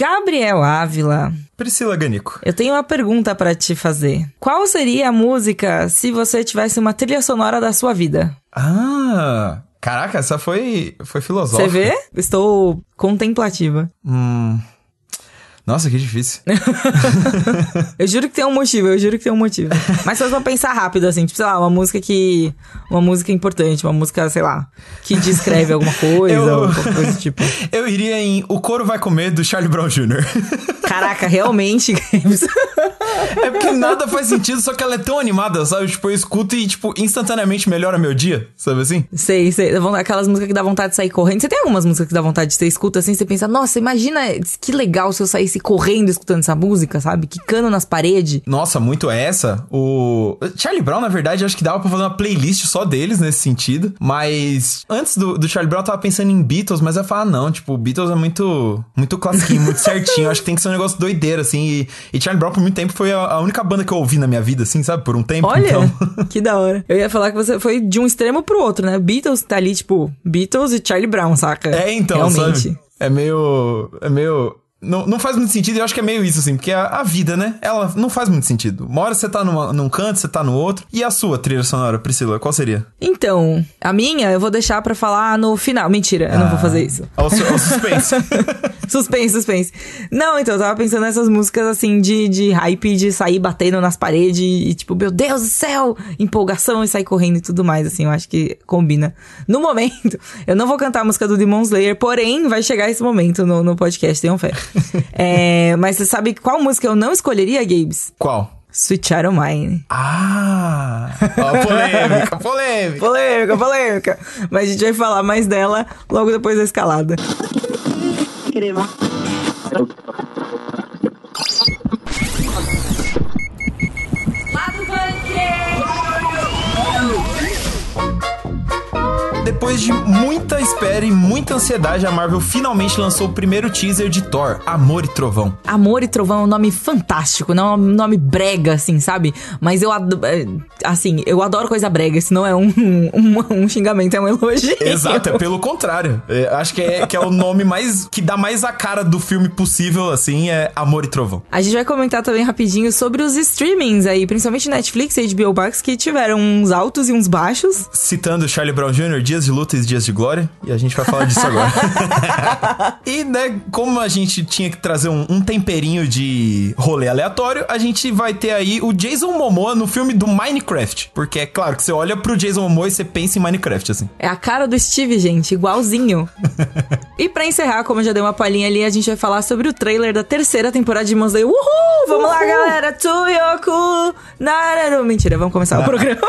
Gabriel Ávila. Priscila Ganiko. Eu tenho uma pergunta pra te fazer. Qual seria a música se você tivesse uma trilha sonora da sua vida? Ah... Caraca, essa foi filosófica. Você vê? Estou contemplativa. Nossa, que difícil. Eu juro que tem um motivo, Mas vocês vão pensar rápido, assim, tipo, sei lá, uma música importante, uma música, sei lá, que descreve alguma coisa, alguma coisa do tipo. Eu iria em O Couro Vai Comer, do Charlie Brown Jr. Caraca, realmente, Games. É porque nada faz sentido, só que ela é tão animada, sabe? Tipo, eu escuto e, tipo, instantaneamente melhora meu dia, sabe assim? Sei. Aquelas músicas que dá vontade de sair correndo. Você tem algumas músicas que dá vontade de você escuta, assim, você pensa, nossa, imagina que legal se eu saísse correndo escutando essa música, sabe? Quicando nas paredes. Nossa, muito essa. O Charlie Brown, na verdade, acho que dava pra fazer uma playlist só deles nesse sentido. Mas antes do Charlie Brown, eu tava pensando em Beatles, mas eu ia falar, não, tipo, Beatles é muito classiquinho, muito certinho. Acho que tem que ser um negócio doideiro, assim. E Charlie Brown, por muito tempo, foi a única banda que eu ouvi na minha vida, assim, sabe? Por um tempo. Olha, então... que da hora. Eu ia falar que você foi de um extremo pro outro, né? Beatles tá ali, tipo, Beatles e Charlie Brown, saca? É, então, realmente. Sabe? É meio... Não faz muito sentido, eu acho que é meio isso, assim, porque a vida, né? Ela não faz muito sentido. Uma hora você tá num canto, você tá no outro. E a sua trilha sonora, Priscila, qual seria? Então, a minha eu vou deixar pra falar no final. Mentira, eu não vou fazer isso. Ao suspense. Suspense. Não, então, eu tava pensando nessas músicas, assim, de hype, de sair batendo nas paredes e, tipo, meu Deus do céu, empolgação e sair correndo e tudo mais, assim, eu acho que combina. No momento, eu não vou cantar a música do Demon Slayer, porém, vai chegar esse momento no podcast, tenham fé. Mas você sabe qual música eu não escolheria, Gabes? Qual? Sweet Child o' Mine. Ah! Ó, polêmica. Mas a gente vai falar mais dela logo depois da escalada. Crema. Depois de muita espera e muita ansiedade, a Marvel finalmente lançou o primeiro teaser de Thor: Amor e Trovão. Amor e Trovão é um nome fantástico, não é um nome brega, assim, sabe? Mas eu adoro coisa brega, isso não é um xingamento, é um elogio. Exato, é pelo contrário. Acho que é o nome mais que dá mais a cara do filme possível, assim, é Amor e Trovão. A gente vai comentar também rapidinho sobre os streamings aí, principalmente Netflix e HBO Max, que tiveram uns altos e uns baixos. Citando Charlie Brown Jr., dias de luta e dias de glória, e a gente vai falar disso agora. E, né, como a gente tinha que trazer um temperinho de rolê aleatório, a gente vai ter aí o Jason Momoa no filme do Minecraft, porque é claro que você olha pro Jason Momoa e você pensa em Minecraft, assim. É a cara do Steve, gente, igualzinho. E pra encerrar, como eu já dei uma palhinha ali, a gente vai falar sobre o trailer da terceira temporada de Demon Slayer. Uhul! Vamos lá, galera! Tuyoku! Nararu! Mentira, vamos começar o programa.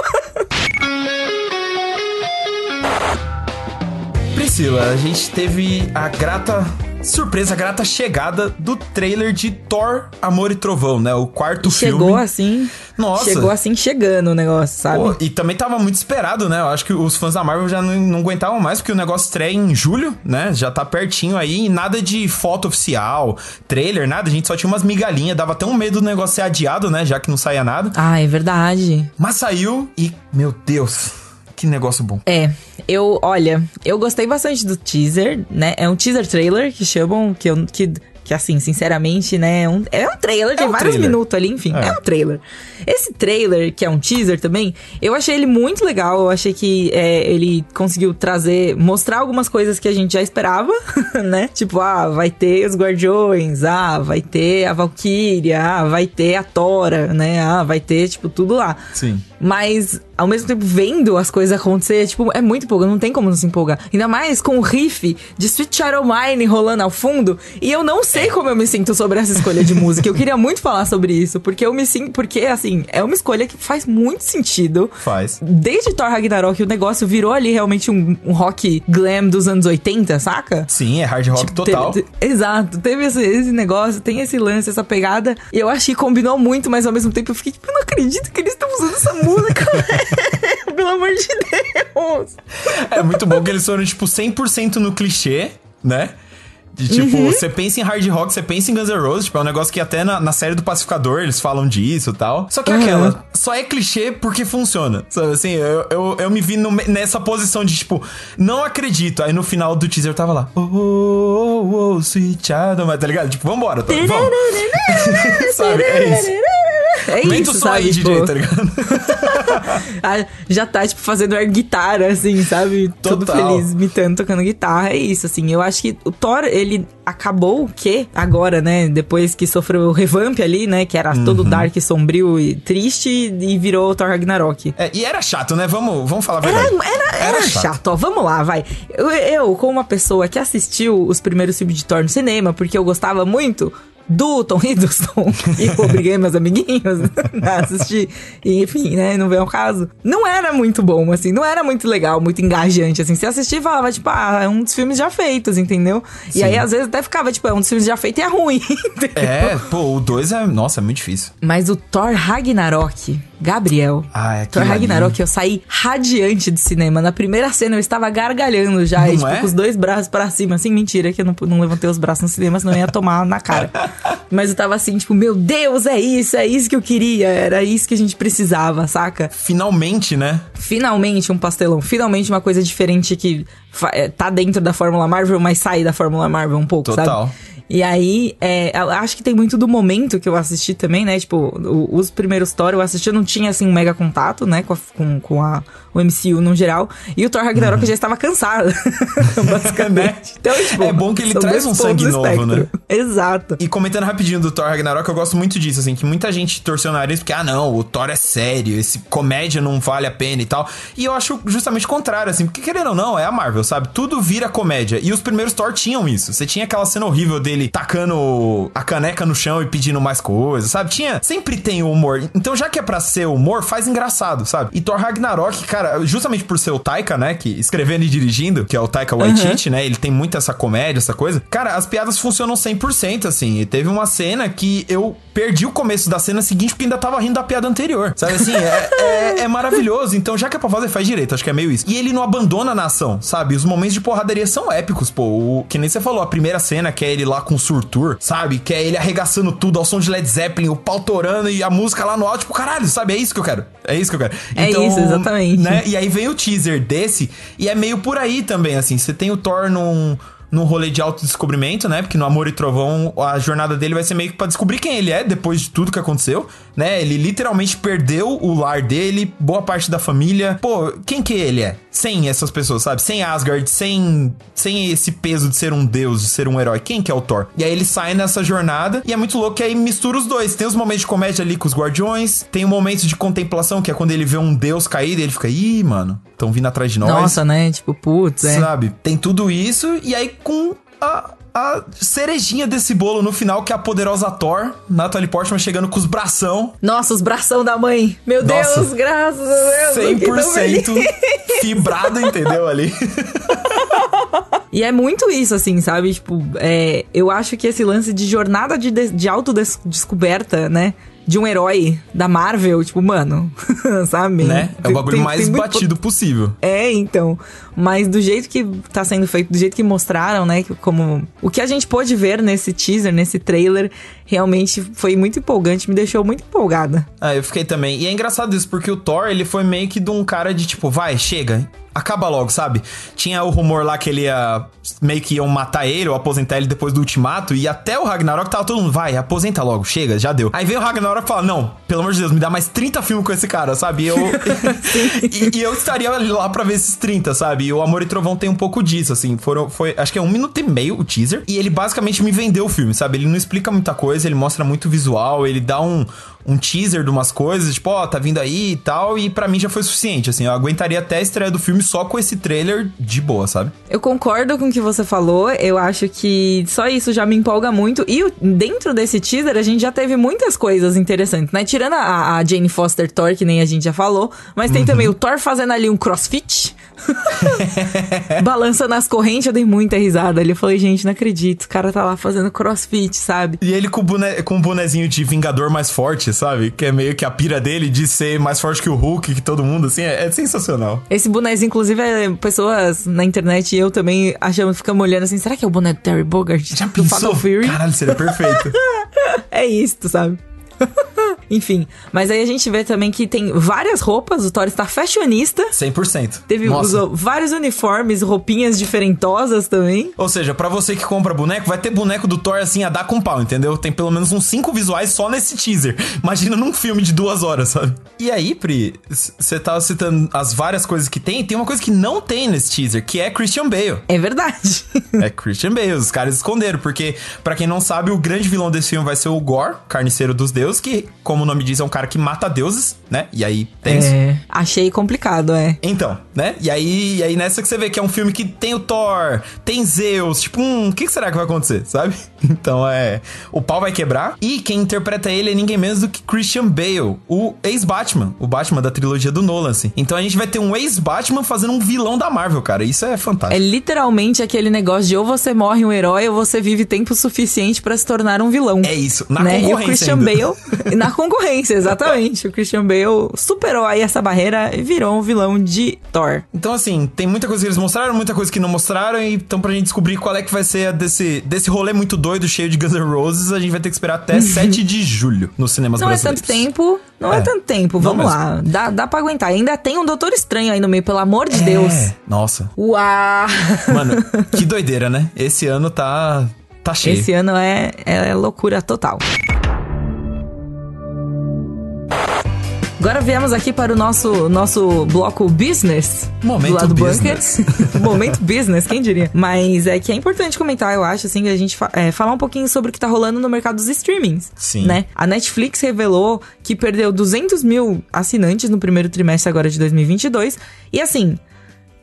Priscila, a gente teve a grata surpresa, a grata chegada do trailer de Thor: Amor e Trovão, né? O quarto filme. Chegou assim. Nossa. Chegou assim, chegando o negócio, sabe? Pô, e também tava muito esperado, né? Eu acho que os fãs da Marvel já não aguentavam mais, porque o negócio estreia em julho, né? Já tá pertinho aí, e nada de foto oficial, trailer, nada. A gente só tinha umas migalhinhas, dava até um medo do negócio ser adiado, né? Já que não saía nada. Ah, é verdade. Mas saiu e, meu Deus... Que negócio bom. Eu gostei bastante do teaser, né? É um teaser trailer que chamam, que assim, sinceramente, né? É um trailer, tem vários minutos ali, enfim. É um trailer. Esse trailer, que é um teaser também, eu achei ele muito legal. Eu achei que ele conseguiu mostrar algumas coisas que a gente já esperava, né? Tipo, vai ter os Guardiões, vai ter a Valkyria, vai ter a Tora, né? Vai ter, tipo, tudo lá. Sim. Mas... ao mesmo tempo, vendo as coisas acontecer, tipo, é muito empolgante, não tem como não se empolgar. Ainda mais com o riff de Sweet Child o' Mine rolando ao fundo. E eu não sei como eu me sinto sobre essa escolha de música. Eu queria muito falar sobre isso, porque eu me sinto... Porque, assim, é uma escolha que faz muito sentido. Faz. Desde Thor Ragnarok, o negócio virou ali realmente um rock glam dos anos 80, saca? Sim, é hard rock, tipo, total. Exato. Teve esse negócio, tem esse lance, essa pegada. E eu acho que combinou muito, mas ao mesmo tempo eu fiquei, tipo, eu não acredito que eles estão usando essa música, velho. Pelo amor de Deus. É muito bom que eles foram, tipo, 100% no clichê, né? E, tipo, você pensa em hard rock, você pensa em Guns N' Roses, tipo, é um negócio que até na série do Pacificador eles falam disso e tal. Só que aquela, só é clichê porque funciona, sabe, assim, eu me vi nessa posição de, tipo, não acredito. Aí no final do teaser eu tava lá, Sweet Child o' Mine, tá ligado? Tipo, vambora, tá, vamos. Sabe, é isso. É isso, sabe, aí, tipo... DJ, tá ligado? Já tá, tipo, fazendo ar guitarra, assim, sabe? Total. Todo feliz, imitando, tocando guitarra, é isso, assim. Eu acho que o Thor, ele acabou o quê? Agora, né? Depois que sofreu o revamp ali, né? Que era todo dark, sombrio e triste, e virou o Thor Ragnarok. É, e era chato, né? Vamos falar a verdade. Era chato, ó. Vamos lá, vai. Eu, como uma pessoa que assistiu os primeiros filmes de Thor no cinema, porque eu gostava muito... do Tom Hiddleston, e eu obriguei meus amiguinhos a assistir, e, enfim, né, não vem ao caso. Não era muito bom, assim, não era muito legal, muito engajante, assim, você assistia e falava, tipo, ah, é um dos filmes já feitos, entendeu? Sim. E aí, às vezes, até ficava, tipo, é um dos filmes já feitos e é ruim, entendeu? É, pô, o 2 é, nossa, é muito difícil. Mas o Thor Ragnarok, Gabriel, Thor Ragnarok, eu saí radiante do cinema, na primeira cena eu estava gargalhando já, e, tipo, com os dois braços pra cima, assim, mentira, que eu não levantei os braços no cinema, senão eu ia tomar na cara. Mas eu tava assim, tipo, meu Deus, é isso que eu queria, era isso que a gente precisava, saca? Finalmente, né? Finalmente um pastelão, finalmente uma coisa diferente que tá dentro da Fórmula Marvel, mas sai da Fórmula Marvel um pouco, total, sabe? E aí, acho que tem muito do momento que eu assisti também, né? Tipo, os primeiros Thor eu assisti, eu não tinha, assim, um mega contato, né? Com o MCU no geral. E o Thor Ragnarok já estava cansado, basicamente. Então, tipo, é bom que ele traz um sangue novo, né? Exato. E comentando rapidinho do Thor Ragnarok, eu gosto muito disso, assim, que muita gente torceu o nariz porque, o Thor é sério, esse comédia não vale a pena e tal. E eu acho justamente o contrário, assim, porque querendo ou não, é a Marvel, sabe? Tudo vira comédia. E os primeiros Thor tinham isso. Você tinha aquela cena horrível dele tacando a caneca no chão e pedindo mais coisas, sabe? Sempre tem o humor. Então, já que é pra ser humor, faz engraçado, sabe? E Thor Ragnarok, cara, justamente por ser o Taika, né? Que escrevendo e dirigindo, que é o Taika Waititi, né? Ele tem muito essa comédia, essa coisa. Cara, as piadas funcionam 100%, assim. E teve uma cena que eu perdi o começo da cena seguinte porque ainda tava rindo da piada anterior, sabe? Assim, é maravilhoso. Então, já que é pra fazer, faz direito. Acho que é meio isso. E ele não abandona na ação, sabe? Os momentos de porradaria são épicos, pô. Que nem você falou, a primeira cena, que é ele lá com o Surtur, sabe? Que é ele arregaçando tudo ao som de Led Zeppelin, o pau torando e a música lá no alto, tipo, caralho, sabe? É isso que eu quero. É isso que eu quero. Então, é isso, exatamente. Né? E aí vem o teaser desse e é meio por aí também, assim. Você tem o Thor num rolê de autodescobrimento, né? Porque no Amor e Trovão, a jornada dele vai ser meio que pra descobrir quem ele é, depois de tudo que aconteceu, né? Ele literalmente perdeu o lar dele, boa parte da família. Pô, quem que ele é? Sem essas pessoas, sabe? Sem Asgard, sem esse peso de ser um deus, de ser um herói. Quem que é o Thor? E aí ele sai nessa jornada, e é muito louco que aí mistura os dois. Tem os momentos de comédia ali com os Guardiões, tem um momento de contemplação, que é quando ele vê um deus caído, e ele fica, ih, mano, tão vindo atrás de nós. Nossa, né? Tipo, putz, sabe? Tem tudo isso, e aí com a cerejinha desse bolo no final, que é a poderosa Thor, Natalie Portman, chegando com os bração. Nossa, os bração da mãe. Meu Nossa, Deus, graças a Deus. 100% fibrado, entendeu? Ali. E é muito isso, assim, sabe? Tipo, eu acho que esse lance de jornada de autodescoberta, né? De um herói da Marvel, tipo, mano, sabe? Né? É o bagulho mais batido possível. É, então. Mas do jeito que tá sendo feito, do jeito que mostraram, né? Como o que a gente pôde ver nesse teaser, nesse trailer, realmente foi muito empolgante, me deixou muito empolgada. Ah, eu fiquei também. E é engraçado isso, porque o Thor, ele foi meio que de um cara de tipo, vai, chega, acaba logo, sabe? Tinha o rumor lá que ele ia... meio que iam matar ele ou aposentar ele depois do ultimato. E até o Ragnarok tava todo mundo... vai, aposenta logo, chega, já deu. Aí veio o Ragnarok e fala... não, pelo amor de Deus, me dá mais 30 filmes com esse cara, sabe? E eu estaria lá pra ver esses 30, sabe? E o Amor e Trovão tem um pouco disso, assim. Acho que é 1 minuto e meio o teaser. E ele basicamente me vendeu o filme, sabe? Ele não explica muita coisa, ele mostra muito visual, ele dá um teaser de umas coisas, tipo, tá vindo aí e tal, e pra mim já foi suficiente, assim, eu aguentaria até a estreia do filme só com esse trailer de boa, sabe? Eu concordo com o que você falou, eu acho que só isso já me empolga muito, e dentro desse teaser a gente já teve muitas coisas interessantes, né? Tirando a Jane Foster Thor, que nem a gente já falou, mas tem também o Thor fazendo ali um crossfit, balançando as correntes, eu dei muita risada ali, eu falei, gente, não acredito, o cara tá lá fazendo crossfit, sabe? E ele com um bonezinho de Vingador mais forte, sabe? Que é meio que a pira dele de ser mais forte que o Hulk, que todo mundo, assim, é sensacional. Esse bonezinho inclusive, pessoas na internet e eu também achamos, ficamos olhando assim, será que é o boneco Terry Bogard? Já pensou? Caralho, seria perfeito. É isso, sabe? Enfim, mas aí a gente vê também que tem várias roupas, o Thor está fashionista. 100%. Usou vários uniformes, roupinhas diferentosas também. Ou seja, pra você que compra boneco, vai ter boneco do Thor assim a dar com pau, entendeu? Tem pelo menos uns 5 visuais só nesse teaser. Imagina num filme de 2 horas, sabe? E aí, Pri, você tava citando as várias coisas que tem, tem uma coisa que não tem nesse teaser, que é Christian Bale. É verdade. É Christian Bale, os caras esconderam, porque pra quem não sabe, o grande vilão desse filme vai ser o Gore, carniceiro dos deuses, que, como o nome diz, é um cara que mata deuses, né? E aí tem isso. Achei complicado, é. Então, né? E aí nessa que você vê que é um filme que tem o Thor, tem Zeus, tipo, o que será que vai acontecer, sabe? Então o pau vai quebrar. E quem interpreta ele é ninguém menos do que Christian Bale, o ex-Batman, o Batman da trilogia do Nolan, assim. Então a gente vai ter um ex-Batman fazendo um vilão da Marvel, cara. Isso é fantástico. É literalmente aquele negócio de ou você morre um herói ou você vive tempo suficiente pra se tornar um vilão. É isso, na né? concorrência. E o Christian Bale, na concorrência, exatamente. O Christian Bale superou aí essa barreira e virou um vilão de Thor. Então, assim, tem muita coisa que eles mostraram, muita coisa que não mostraram, e então pra gente descobrir qual é que vai ser desse rolê muito doido, cheio de Guns N' Roses, a gente vai ter que esperar até 7 de julho nos cinemas brasileiros. Não é tanto tempo, vamos lá. Dá pra aguentar. Ainda tem um Doutor Estranho aí no meio, pelo amor de Deus. Nossa. Uau! Mano, que doideira, né? Esse ano tá cheio. Esse ano é loucura total. Agora viemos aqui para o nosso bloco business. Momento do lado business. Momento business, quem diria? Mas é que é importante comentar, eu acho, assim, a gente falar um pouquinho sobre o que tá rolando no mercado dos streamings. Sim. Né? A Netflix revelou que perdeu 200 mil assinantes no primeiro trimestre agora de 2022. E assim,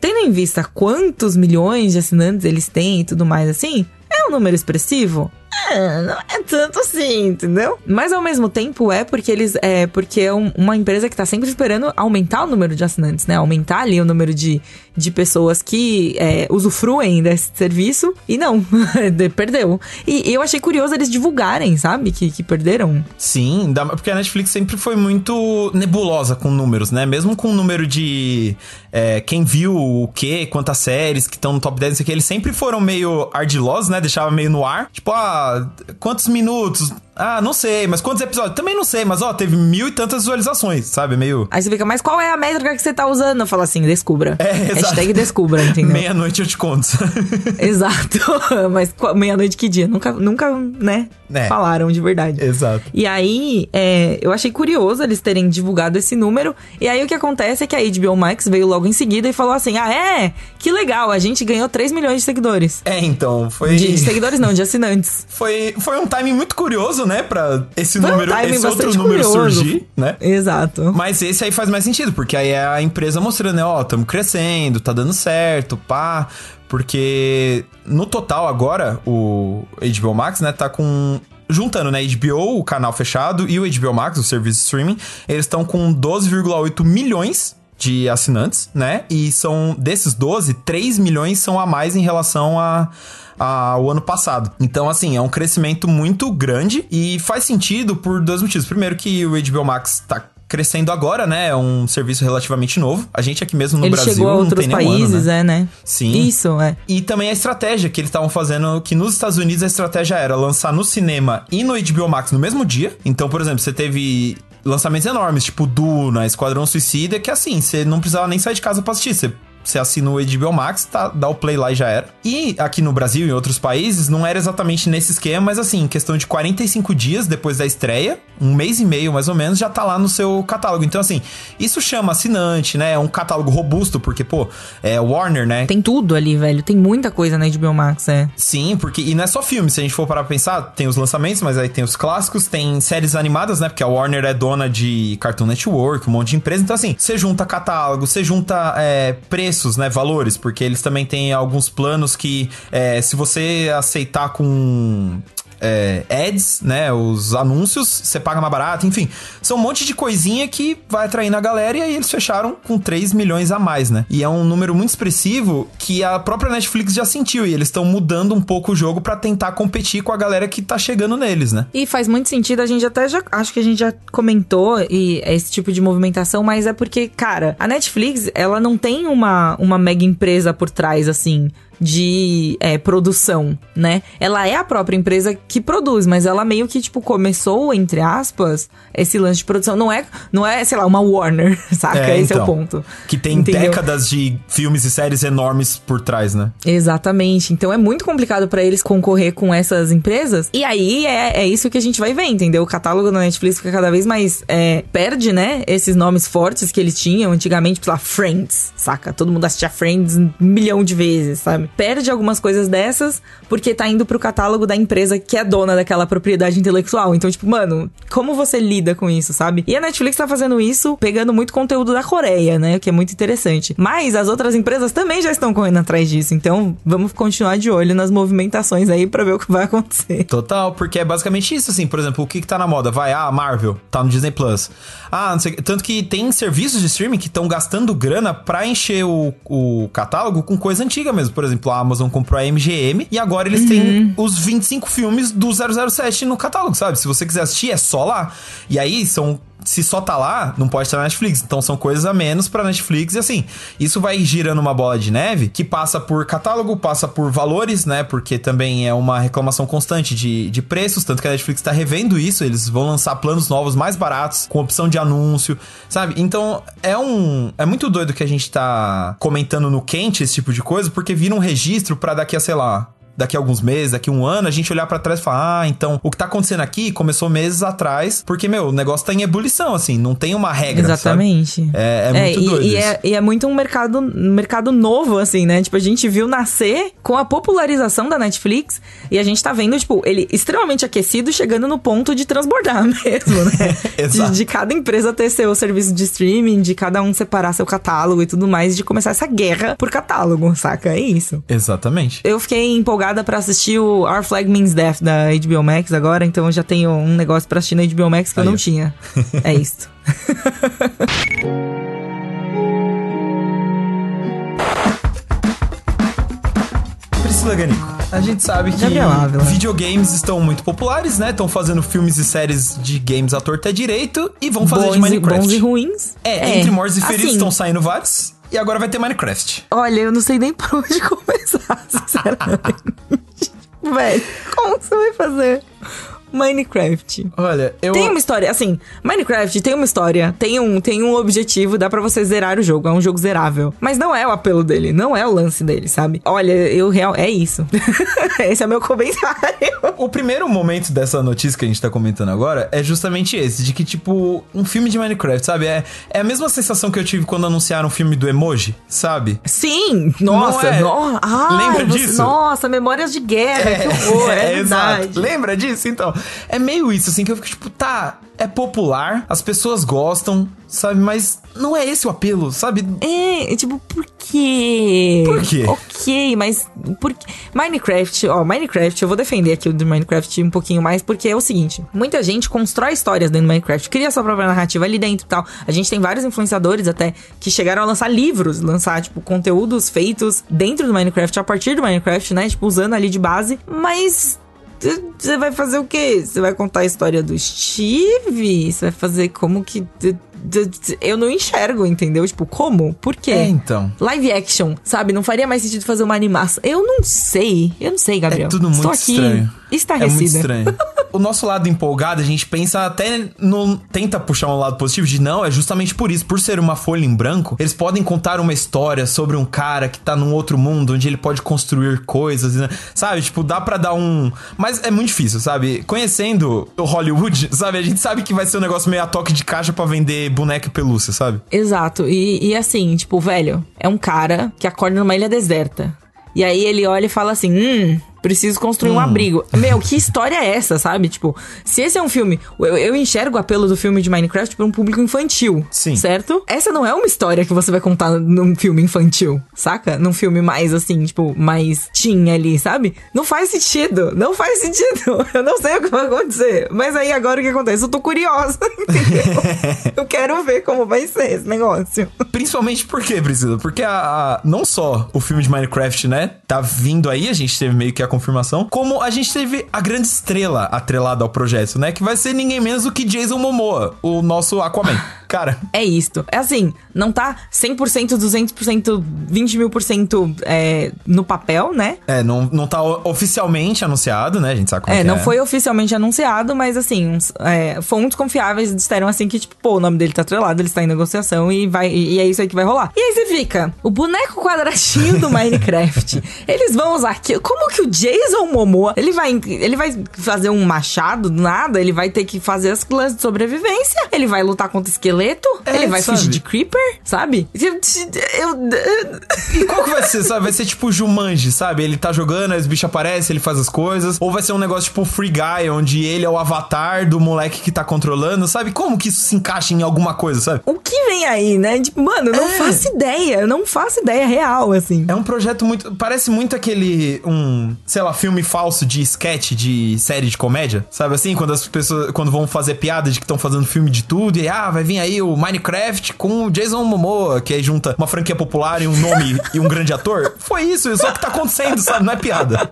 tendo em vista quantos milhões de assinantes eles têm e tudo mais assim, é um número expressivo. Não é tanto assim, entendeu? Mas ao mesmo tempo porque eles... porque é uma empresa que tá sempre esperando aumentar o número de assinantes, né? Aumentar ali o número de pessoas que usufruem desse serviço. E não, perdeu. E eu achei curioso eles divulgarem, sabe? Que perderam. Sim, porque a Netflix sempre foi muito nebulosa com números, né? Mesmo com o número de quem viu o quê, quantas séries que estão no top 10, não sei o quê. Eles sempre foram meio ardilosos, né? Deixava meio no ar. Tipo, quantos minutos? Ah, não sei, mas quantos episódios? Também não sei, mas teve 1.000 e tantas visualizações, sabe? Meio... Aí você fica, mas qual é a métrica que você tá usando? Eu falo assim, descubra. Hashtag descubra, entendeu? Meia-noite eu te conto. Exato. Mas meia-noite que dia? Nunca, né? Falaram de verdade. Exato. E aí, eu achei curioso eles terem divulgado esse número. E aí o que acontece é que a HBO Max veio logo em seguida e falou assim, que legal, a gente ganhou 3 milhões de seguidores. Então, foi... De seguidores não, de assinantes. Foi um timing muito curioso, né? Pra esse número, esse outro número surgir, né? Exato. Mas esse aí faz mais sentido, porque aí é a empresa mostrando, né? Estamos crescendo, tá dando certo, pá. Porque no total agora, o HBO Max, né? Tá com... Juntando, né, HBO, o canal fechado, e o HBO Max, o serviço de streaming, eles estão com 12,8 milhões... de assinantes, né? E são desses 12, 3 milhões são a mais em relação ao ano passado. Então, assim, é um crescimento muito grande e faz sentido por 2 motivos. Primeiro que o HBO Max tá crescendo agora, né? É um serviço relativamente novo. A gente aqui mesmo no Brasil chegou a outros países, né? Sim. Isso, E também a estratégia que eles estavam fazendo, que nos Estados Unidos a estratégia era lançar no cinema e no HBO Max no mesmo dia. Então, por exemplo, você teve lançamentos enormes, tipo Duna, Esquadrão Suicida, que assim, você não precisava nem sair de casa pra assistir, você assina o HBO Max, dá o play lá e já era. E aqui no Brasil e em outros países, não era exatamente nesse esquema, mas assim, em questão de 45 dias depois da estreia, 1,5 mês mais ou menos, já tá lá no seu catálogo. Então assim, isso chama assinante, né? É um catálogo robusto, porque, pô, é Warner, né? Tem tudo ali, velho. Tem muita coisa na HBO Max, Sim, porque... E não é só filme, se a gente for parar pra pensar, tem os lançamentos, mas aí tem os clássicos, tem séries animadas, né? Porque a Warner é dona de Cartoon Network, um monte de empresa. Então assim, você junta catálogo, você junta preço, né, valores, porque eles também têm alguns planos que se você aceitar com ads, né, os anúncios, você paga mais barato, enfim. São um monte de coisinha que vai atraindo a galera e aí eles fecharam com 3 milhões a mais, né? E é um número muito expressivo que a própria Netflix já sentiu e eles estão mudando um pouco o jogo pra tentar competir com a galera que tá chegando neles, né? E faz muito sentido, a gente até já, acho que a gente já comentou e esse tipo de movimentação, mas é porque, cara, a Netflix, ela não tem uma mega empresa por trás, assim, de produção, né? Ela é a própria empresa que produz, mas ela meio que, tipo, começou, entre aspas, esse lance de produção. Não é sei lá, uma Warner, saca? Esse então, é o ponto. Que tem décadas de filmes e séries enormes por trás, né? Exatamente. Então é muito complicado pra eles concorrer com essas empresas. E aí é isso que a gente vai ver, entendeu? O catálogo da Netflix fica cada vez mais... perde, né? Esses nomes fortes que eles tinham antigamente, sei lá, Friends, saca? Todo mundo assistia Friends um milhão de vezes, sabe? Perde algumas coisas dessas porque tá indo pro catálogo da empresa que é dona daquela propriedade intelectual. Então, tipo, mano, como você lida com isso, sabe? E a Netflix tá fazendo isso pegando muito conteúdo da Coreia, né? O que é muito interessante. Mas as outras empresas também já estão correndo atrás disso. Então, vamos continuar de olho nas movimentações aí pra ver o que vai acontecer. Total, porque é basicamente isso, assim. Por exemplo, o que tá na moda? Vai, Marvel, tá no Disney Plus. Não sei... Tanto que tem serviços de streaming que estão gastando grana pra encher o catálogo com coisa antiga mesmo. Por exemplo, a Amazon comprou a MGM e agora eles têm os 25 filmes do 007 no catálogo, sabe? Se você quiser assistir, é só lá. E aí, se só tá lá, não pode estar na Netflix. Então, são coisas a menos pra Netflix e assim. Isso vai girando uma bola de neve que passa por catálogo, passa por valores, né? Porque também é uma reclamação constante de preços. Tanto que a Netflix tá revendo isso. Eles vão lançar planos novos mais baratos, com opção de anúncio, sabe? Então, é muito doido que a gente tá comentando no quente esse tipo de coisa, porque vira um registro pra daqui a, sei lá... daqui a alguns meses, daqui a um ano, a gente olhar pra trás e falar, então, o que tá acontecendo aqui começou meses atrás, porque, meu, o negócio tá em ebulição, assim, não tem uma regra, exatamente. Sabe? Muito doido isso. E é muito um mercado novo, assim, né? Tipo, a gente viu nascer com a popularização da Netflix e a gente tá vendo, tipo, ele extremamente aquecido, chegando no ponto de transbordar mesmo, né? Exato. De cada empresa ter seu serviço de streaming, de cada um separar seu catálogo e tudo mais, de começar essa guerra por catálogo, saca? É isso. Exatamente. Eu fiquei empolgada pra assistir o Our Flag Means Death da HBO Max agora, então eu já tenho um negócio pra assistir na HBO Max que eu não tinha. É isso. Priscila Ganiko, a gente sabe que videogames estão muito populares, né? Estão fazendo filmes e séries de games à torta direito e vão fazer de Minecraft. Bons e ruins. Entre mortos e feridos estão saindo vários. E agora vai ter Minecraft. Olha, eu não sei nem por onde começar, sinceramente. Velho, como você vai fazer Minecraft? Olha, eu... Tem uma história, assim... Minecraft tem uma história, tem um objetivo, dá pra você zerar o jogo, é um jogo zerável. Mas não é o apelo dele, não é o lance dele, sabe? Olha, é isso. Esse é meu comentário. O primeiro momento dessa notícia que a gente tá comentando agora é justamente esse, de que, tipo, um filme de Minecraft, sabe? É a mesma sensação que eu tive quando anunciaram o filme do Emoji, sabe? Sim! Nossa! Lembra disso? Nossa, memórias de guerra, que horror, é verdade. Exato. Lembra disso? Então... É meio isso, assim, que eu fico tipo, tá, é popular, as pessoas gostam, sabe? Mas não é esse o apelo, sabe? Tipo, por quê? Por quê? Ok, mas por quê? Minecraft, eu vou defender aqui o do Minecraft um pouquinho mais, porque é o seguinte, muita gente constrói histórias dentro do Minecraft, cria sua própria narrativa ali dentro e tal. A gente tem vários influenciadores até que chegaram a lançar livros, tipo, conteúdos feitos dentro do Minecraft, a partir do Minecraft, né? Tipo, usando ali de base, mas... Você vai fazer o quê? Você vai contar a história do Steve? Você vai fazer como que... Eu não enxergo, entendeu? Tipo, como? Por quê? Então. Live action, sabe? Não faria mais sentido fazer uma animação. Eu não sei, Gabriel. É tudo muito estranho. Estarrecida. É muito estranho. O nosso lado empolgado, a gente pensa até... Tenta puxar um lado positivo de não, é justamente por isso. Por ser uma folha em branco, eles podem contar uma história sobre um cara que tá num outro mundo, onde ele pode construir coisas, né? Sabe? Tipo, dá pra dar um... Mas é muito difícil, sabe? Conhecendo o Hollywood, sabe? A gente sabe que vai ser um negócio meio a toque de caixa pra vender boneca e pelúcia, sabe? Exato. E assim, tipo, velho, é um cara que acorda numa ilha deserta. E aí ele olha e fala assim, preciso construir um abrigo. Meu, que história é essa, sabe? Tipo, se esse é um filme... Eu enxergo o apelo do filme de Minecraft para um público infantil, sim, certo? Essa não é uma história que você vai contar num filme infantil, saca? Num filme mais assim, tipo, mais teen ali, sabe? Não faz sentido, não faz sentido. Eu não sei o que vai acontecer. Mas aí agora o que acontece? Eu tô curiosa, entendeu? Eu quero ver como vai ser esse negócio. Principalmente por quê, Priscila? Porque não só o filme de Minecraft, né, tá vindo aí, a gente teve meio que a confirmação, como a gente teve a grande estrela atrelada ao projeto, né, que vai ser ninguém menos do que Jason Momoa, o nosso Aquaman. Cara, é isto. É assim, não tá 100%, 200%, 20.000% no papel, né? É, não tá oficialmente anunciado, né? A gente sabe como não foi oficialmente anunciado, mas assim, fontes confiáveis disseram assim que, tipo, pô, o nome dele tá atrelado, ele está em negociação e é isso aí que vai rolar. E aí você fica, o boneco quadradinho do Minecraft, eles vão usar aquilo. Como que o Jason Momoa, ele vai fazer um machado do nada? Ele vai ter que fazer as clãs de sobrevivência? Ele vai lutar contra esqueletos? Ele vai fugir de Creeper, sabe? E qual que vai ser, sabe? Vai ser tipo Jumanji, sabe? Ele tá jogando, aí os bichos aparecem, ele faz as coisas. Ou vai ser um negócio tipo Free Guy, onde ele é o avatar do moleque que tá controlando, sabe? Como que isso se encaixa em alguma coisa, sabe? O que vem aí, né? Tipo, mano, eu não faço ideia. Eu não faço ideia real, assim. É um projeto muito... Parece muito aquele, sei lá, filme falso de sketch, de série de comédia, sabe assim? Quando as pessoas... Quando vão fazer piada de que estão fazendo filme de tudo e, vai vir aí o Minecraft com o Jason Momoa, que aí junta uma franquia popular e um nome e um grande ator. Foi isso, só que tá acontecendo, sabe? Não é piada.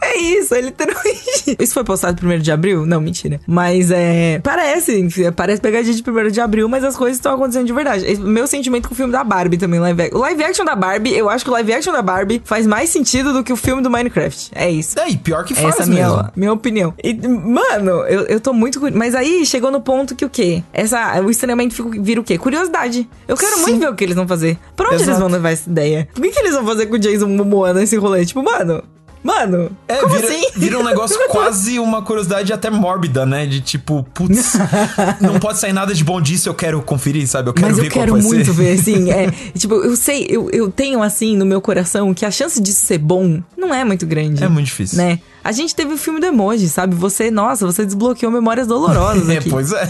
É isso, é literalmente. Isso foi postado 1º de abril? Não, mentira. Mas parece pegadinha de 1º de abril, mas as coisas estão acontecendo de verdade. Esse, meu sentimento com o filme da Barbie também, o live action da Barbie, eu acho que o live action da Barbie faz mais sentido do que o filme do Minecraft. É isso. É, e pior que faz. Essa é minha opinião. E, mano, eu tô muito... Mas aí chegou no ponto que o quê? O estranhamento vira o quê? Curiosidade. Eu quero muito ver o que eles vão fazer. Pra onde eles vão levar essa ideia? O que eles vão fazer com o Jason Momoa nesse rolê? Tipo, mano, como assim? Vira um negócio quase uma curiosidade até mórbida, né? De tipo, putz, não pode sair nada de bom disso, eu quero conferir, sabe? Eu quero ver como vai ser. Mas eu quero muito ver, assim, tipo, eu sei, eu tenho assim no meu coração que a chance de ser bom não é muito grande. É muito difícil. Né? A gente teve o filme do Emoji, sabe? Você desbloqueou memórias dolorosas aqui. Pois é.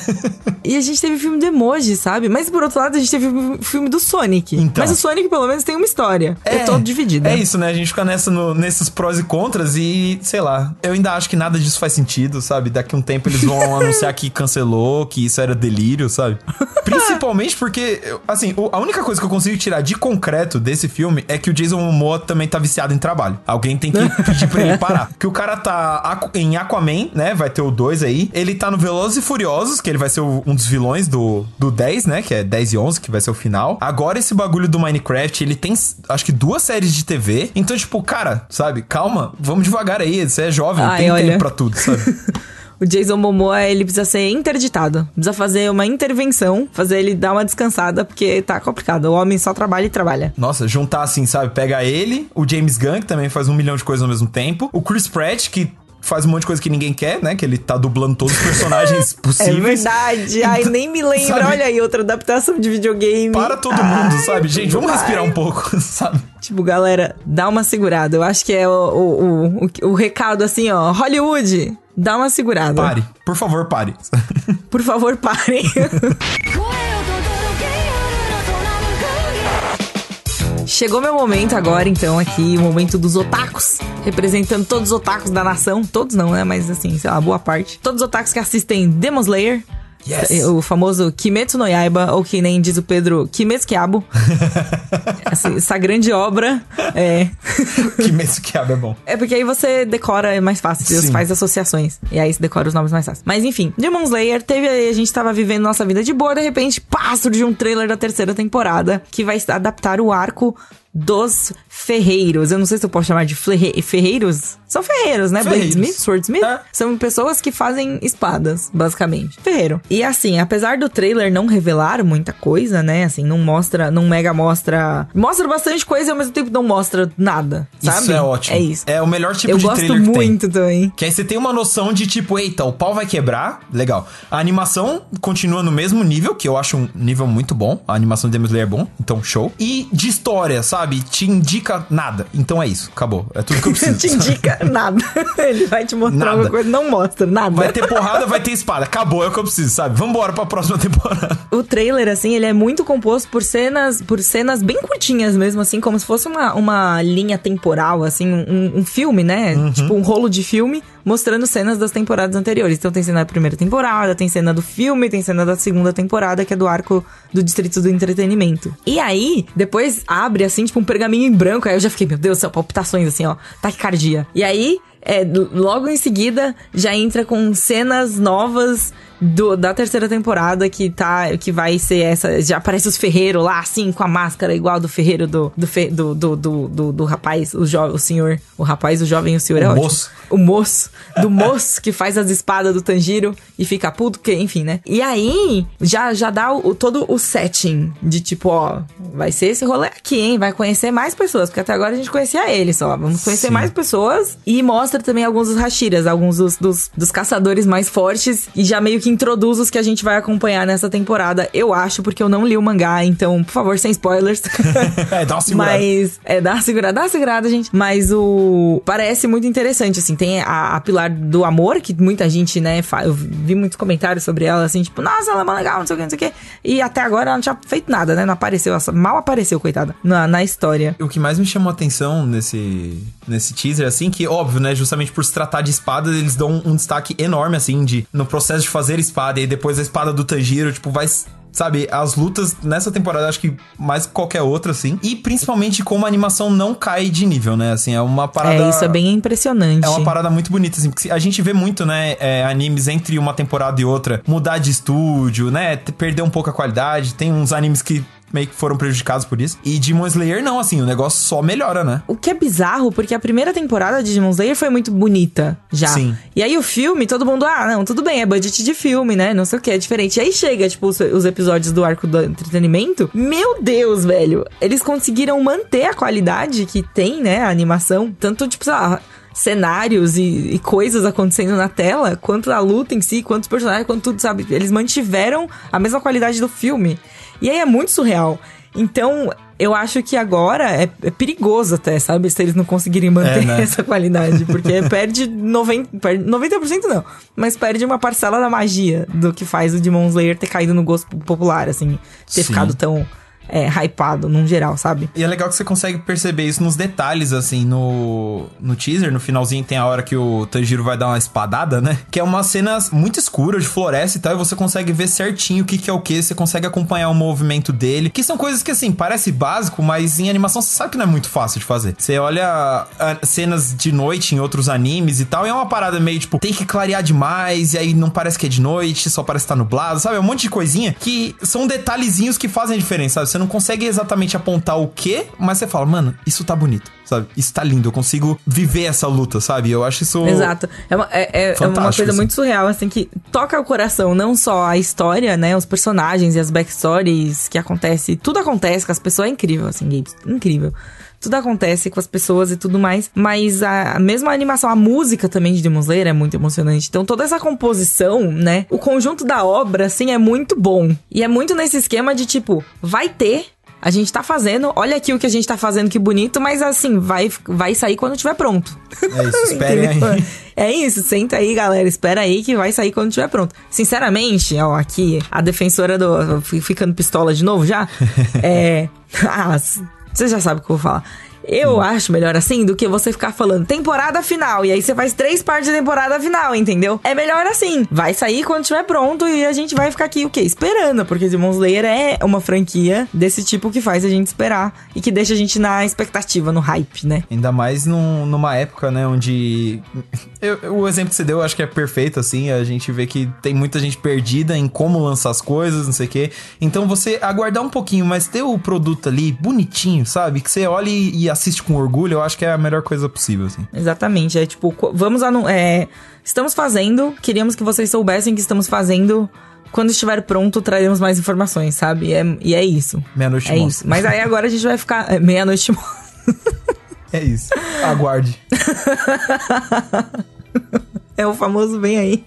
E a gente teve o filme do Emoji, sabe? Mas, por outro lado, a gente teve o filme do Sonic. Então. Mas o Sonic, pelo menos, tem uma história. Eu tô dividida. É isso, né? A gente fica nesses prós e contras e, sei lá, eu ainda acho que nada disso faz sentido, sabe? Daqui um tempo eles vão anunciar que cancelou, que isso era delírio, sabe? Principalmente porque, assim, a única coisa que eu consigo tirar de concreto desse filme é que o Jason Momoa também tá viciado em trabalho. Alguém tem que pedir pra ele parar. Que o cara tá em Aquaman, né? Vai ter o 2 aí. Ele tá no Velozes e Furiosos, que ele vai ser um dos vilões do 10, né? Que é 10 e 11, que vai ser o final. Agora esse bagulho do Minecraft, ele tem, acho que 2 séries de TV. Então, tipo, cara, sabe? Calma, vamos devagar aí. Você é jovem, tem tempo pra tudo, sabe? O Jason Momoa, ele precisa ser interditado. Precisa fazer uma intervenção, fazer ele dar uma descansada, porque tá complicado. O homem só trabalha e trabalha. Nossa, juntar assim, sabe? Pega ele, o James Gunn, que também faz 1 milhão de coisas ao mesmo tempo. O Chris Pratt, que faz um monte de coisa que ninguém quer, né? Que ele tá dublando todos os personagens possíveis. É verdade. Ai, nem me lembra. Sabe? Olha aí, outra adaptação de videogame. Para todo mundo, sabe? Gente, vamos respirar um pouco, sabe? Tipo, galera, dá uma segurada. Eu acho que é o recado assim, ó. Hollywood, dá uma segurada. Pare. Por favor, pare. Por favor, pare. Chegou meu momento agora, então, aqui, o momento dos otakus, representando todos os otakus da nação, todos não, né, mas assim, sei lá, boa parte, todos os otakus que assistem Demon Slayer, yes, o famoso Kimetsu no Yaiba, ou que nem diz o Pedro, Kimetsu Kiabo. Essa grande obra é... Kimetsu Kiabo é bom. É porque aí você decora mais fácil, você faz associações. E aí você decora os nomes mais fáceis. Mas enfim, Demon Slayer teve aí, a gente tava vivendo nossa vida de boa, de repente, surgiu um trailer da 3ª temporada, que vai adaptar o arco dos ferreiros. Eu não sei se eu posso chamar de ferreiros. São ferreiros, né? Bladesmith, Swordsmith. É. São pessoas que fazem espadas, basicamente. Ferreiro. E assim, apesar do trailer não revelar muita coisa, né? Assim, não mostra... Mostra bastante coisa e ao mesmo tempo não mostra nada, sabe? Isso é ótimo. É isso. É o melhor tipo de trailer que tem. Eu gosto muito também. Que aí você tem uma noção de tipo, eita, o pau vai quebrar. Legal. A animação continua no mesmo nível, que eu acho um nível muito bom. A animação de Demon Slayer é bom, então show. E de história, sabe? sabe, te indica nada. Então é isso, acabou. É tudo que eu preciso. Te indica nada. Ele vai te mostrar alguma coisa, não mostra nada. Vai ter porrada, vai ter espada. Acabou, é o que eu preciso, sabe? Vambora pra próxima temporada. O trailer, assim, ele é muito composto por cenas bem curtinhas mesmo, assim, como se fosse uma linha temporal, assim, um filme, né? Uhum. Tipo um rolo de filme mostrando cenas das temporadas anteriores. Então tem cena da primeira temporada, tem cena do filme, tem cena da segunda temporada, que é do arco do Distrito do Entretenimento. E aí, depois abre, assim, tipo um pergaminho em branco. Aí eu já fiquei, meu Deus do céu, palpitações, assim, ó, taquicardia. E aí, logo em seguida, já entra com cenas novas da terceira temporada, que vai ser essa. Já aparece os ferreiros lá, assim, com a máscara igual do ferreiro do rapaz, o senhor. O rapaz, o jovem, o senhor é ótimo. O moço. Do moço que faz as espadas do Tanjiro e fica puto, porque, enfim, né? E aí, já dá todo o setting de tipo, ó, vai ser esse rolê aqui, hein? Vai conhecer mais pessoas, porque até agora a gente conhecia ele só. Vamos conhecer mais pessoas. E mostra também alguns dos hashiras, alguns dos caçadores mais fortes, e já meio que introduz os que a gente vai acompanhar nessa temporada, eu acho, porque eu não li o mangá, então, por favor, sem spoilers. Dá uma segurada. Mas, dá uma segurada, gente. Mas parece muito interessante, assim, tem a Pilar do Amor, que muita gente, né, eu vi muitos comentários sobre ela, assim, tipo, nossa, ela é mó legal, não sei o que, não sei o que, e até agora ela não tinha feito nada, né, não apareceu, ela mal apareceu, coitada, na história. O que mais me chamou a atenção nesse teaser, assim, que, óbvio, né, justamente por se tratar de espadas, eles dão um destaque enorme, assim, no processo de fazer espada, e depois a espada do Tanjiro, tipo, vai... Sabe, as lutas nessa temporada, acho que mais que qualquer outra, assim. E principalmente como a animação não cai de nível, né? Assim, é uma parada... isso é bem impressionante. É uma parada muito bonita, assim. Porque a gente vê muito, né, animes entre uma temporada e outra mudar de estúdio, né? Perder um pouco a qualidade. Tem uns animes que meio que foram prejudicados por isso. E Demon Slayer não, assim, o negócio só melhora, né? O que é bizarro, porque a primeira temporada de Demon Slayer foi muito bonita, já. Sim. E aí o filme, todo mundo, não, tudo bem, é budget de filme, né? Não sei o que, é diferente. E aí chega, tipo, os episódios do arco do entretenimento. Meu Deus, velho! Eles conseguiram manter a qualidade que tem, né, a animação. Tanto, tipo, sei lá, cenários e coisas acontecendo na tela, quanto a luta em si, quanto os personagens, quanto tudo, sabe? Eles mantiveram a mesma qualidade do filme. E aí é muito surreal. Então, eu acho que agora é perigoso até, sabe? Se eles não conseguirem manter essa qualidade. Porque perde 90% não. Mas perde uma parcela da magia do que faz o Demon Slayer ter caído no gosto popular, assim. Ter ficado tão... hypado, num geral, sabe? E é legal que você consegue perceber isso nos detalhes, assim, no teaser, no finalzinho tem a hora que o Tanjiro vai dar uma espadada, né? Que é uma cena muito escura, de floresta e tal, e você consegue ver certinho o que é o que, você consegue acompanhar o movimento dele, que são coisas que, assim, parece básico, mas em animação você sabe que não é muito fácil de fazer. Você olha cenas de noite em outros animes e tal, e é uma parada meio, tipo, tem que clarear demais, e aí não parece que é de noite, só parece que tá nublado, sabe? É um monte de coisinha que são detalhezinhos que fazem a diferença, sabe? Você não consegue exatamente apontar o quê, mas você fala, mano, isso tá bonito, sabe? Isso tá lindo, eu consigo viver essa luta, sabe? Eu acho isso... Exato. É uma coisa assim, muito surreal, assim, que toca o coração, não só a história, né? Os personagens e as backstories que acontece. Tudo acontece com as pessoas, é incrível, assim, Games. Incrível. Tudo acontece com as pessoas e tudo mais. Mas a mesma animação, a música também de Demon Slayer é muito emocionante. Então toda essa composição, né? O conjunto da obra, assim, é muito bom. E é muito nesse esquema de tipo, vai ter... A gente tá fazendo, olha aqui o que a gente tá fazendo, que bonito, mas assim, vai sair quando tiver pronto. É isso, espera aí. É isso, senta aí, galera, espera aí que vai sair quando tiver pronto. Sinceramente, ó, aqui, a defensora do... Ficando pistola de novo já? Você já sabe o que eu vou falar. Eu acho melhor assim do que você ficar falando temporada final, e aí você faz 3 partes de temporada final, entendeu? É melhor assim, vai sair quando estiver pronto e a gente vai ficar aqui, o quê? Esperando, porque Demon Slayer é uma franquia desse tipo que faz a gente esperar e que deixa a gente na expectativa, no hype, né? Ainda mais numa época, né, onde... o exemplo que você deu eu acho que é perfeito, assim, a gente vê que tem muita gente perdida em como lançar as coisas, não sei o quê, então você aguardar um pouquinho, mas ter o produto ali bonitinho, sabe? Que você olha e assiste com orgulho, eu acho que é a melhor coisa possível, assim. Exatamente, é tipo, estamos fazendo, queríamos que vocês soubessem que estamos fazendo, quando estiver pronto, traremos mais informações, sabe? E é isso. Meia-noite é isso. Mas aí agora a gente vai ficar... meia-noite É isso. Aguarde. É o famoso vem aí.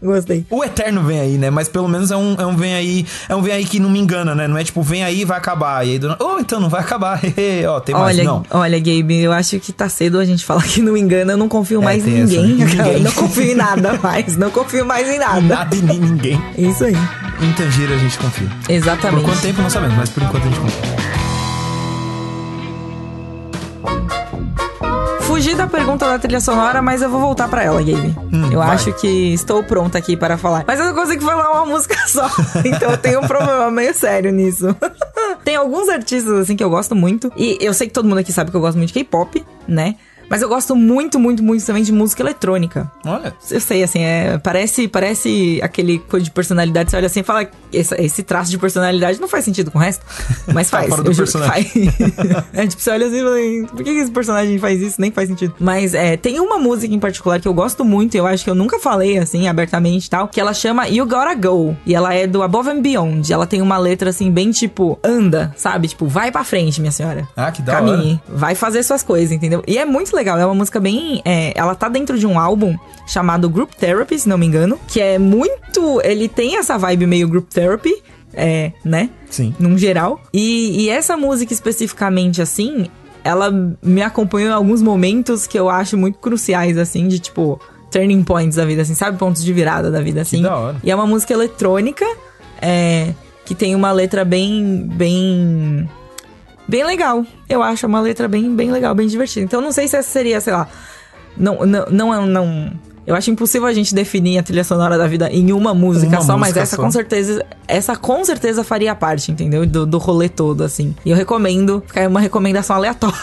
Gostei. O eterno vem aí, né? Mas pelo menos é um vem aí. É um vem aí que não me engana, né? Não é tipo, vem aí e vai acabar. E aí, então não vai acabar. Ó, tem mais, olha, não. Olha, Gabe, eu acho que tá cedo a gente falar que não engana. Eu não confio mais em ninguém. Ninguém. Não confio em nada mais. Não confio mais em nada. Nada e nem ninguém. Isso aí. Em Tanjiro a gente confia. Exatamente. Por quanto tempo não sabemos, mas por enquanto a gente confia. Fugi da pergunta da trilha sonora, mas eu vou voltar pra ela, Gabe. Eu acho que estou pronta aqui para falar. Mas eu não consigo falar uma música só, então eu tenho um problema meio sério nisso. Tem alguns artistas, assim, que eu gosto muito. E eu sei que todo mundo aqui sabe que eu gosto muito de K-pop, né? Mas eu gosto muito, muito, muito também de música eletrônica. Olha. Eu sei, assim, parece aquele coisa de personalidade. Você olha assim e fala, esse traço de personalidade não faz sentido com o resto. Mas faz. Tá fora do personagem. Faz. É, tipo, você olha assim e fala, por que esse personagem faz isso? Nem faz sentido. Mas tem uma música em particular que eu gosto muito, eu acho que eu nunca falei, assim, abertamente e tal, que ela chama You Gotta Go. E ela é do Above and Beyond. Ela tem uma letra, assim, bem tipo, anda, sabe? Tipo, vai pra frente, minha senhora. Ah, que da hora. Caminhe. Vai fazer suas coisas, entendeu? E é muito legal, é uma música bem... ela tá dentro de um álbum chamado Group Therapy, se não me engano, que é muito... Ele tem essa vibe meio Group Therapy, né? Sim. Num geral. E essa música especificamente, assim, ela me acompanhou em alguns momentos que eu acho muito cruciais, assim, de tipo, turning points da vida, assim, sabe? Pontos de virada da vida, assim. Que da hora. E é uma música eletrônica, que tem uma letra bem legal. Eu acho uma letra bem legal, bem divertida. Então, não sei se essa seria, sei lá... Não, eu acho impossível a gente definir a trilha sonora da vida em uma música só, mas essa com certeza faria parte, entendeu? Do rolê todo, assim. E eu recomendo, fica uma recomendação aleatória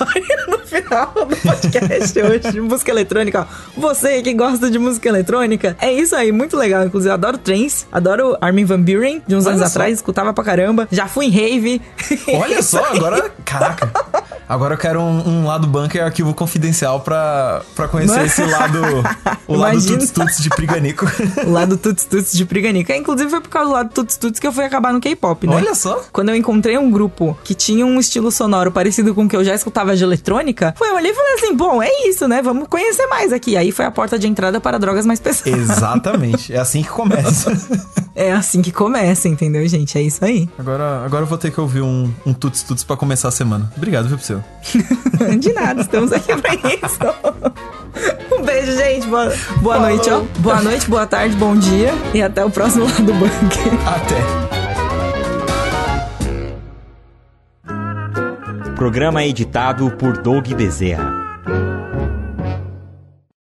no final do podcast hoje de música eletrônica, ó. Você que gosta de música eletrônica, é isso aí, muito legal. Inclusive, eu adoro trance, adoro Armin Van Buuren, de uns anos atrás, escutava pra caramba. Já fui em rave. Olha só, agora, caraca. Agora eu quero um lado bunker, arquivo confidencial pra conhecer esse lado, o lado tuts-tuts de Priganico. O lado tuts-tuts de Priganico. Inclusive foi por causa do lado tuts-tuts que eu fui acabar no K-pop, né? Olha só! Quando eu encontrei um grupo que tinha um estilo sonoro parecido com o que eu já escutava de eletrônica, eu olhei e falei assim, bom, é isso, né? Vamos conhecer mais aqui. Aí foi a porta de entrada para drogas mais pesadas. Exatamente. É assim que começa. É assim que começa, entendeu, gente? É isso aí. Agora eu vou ter que ouvir um tuts-tuts pra começar a semana. Obrigado, viu, Priscila? De nada, estamos aqui pra isso. Um beijo, gente. Boa noite, ó. Boa noite, boa tarde, bom dia. E até o próximo Lado do Bunker. Até. Programa editado por Doug Bezerra.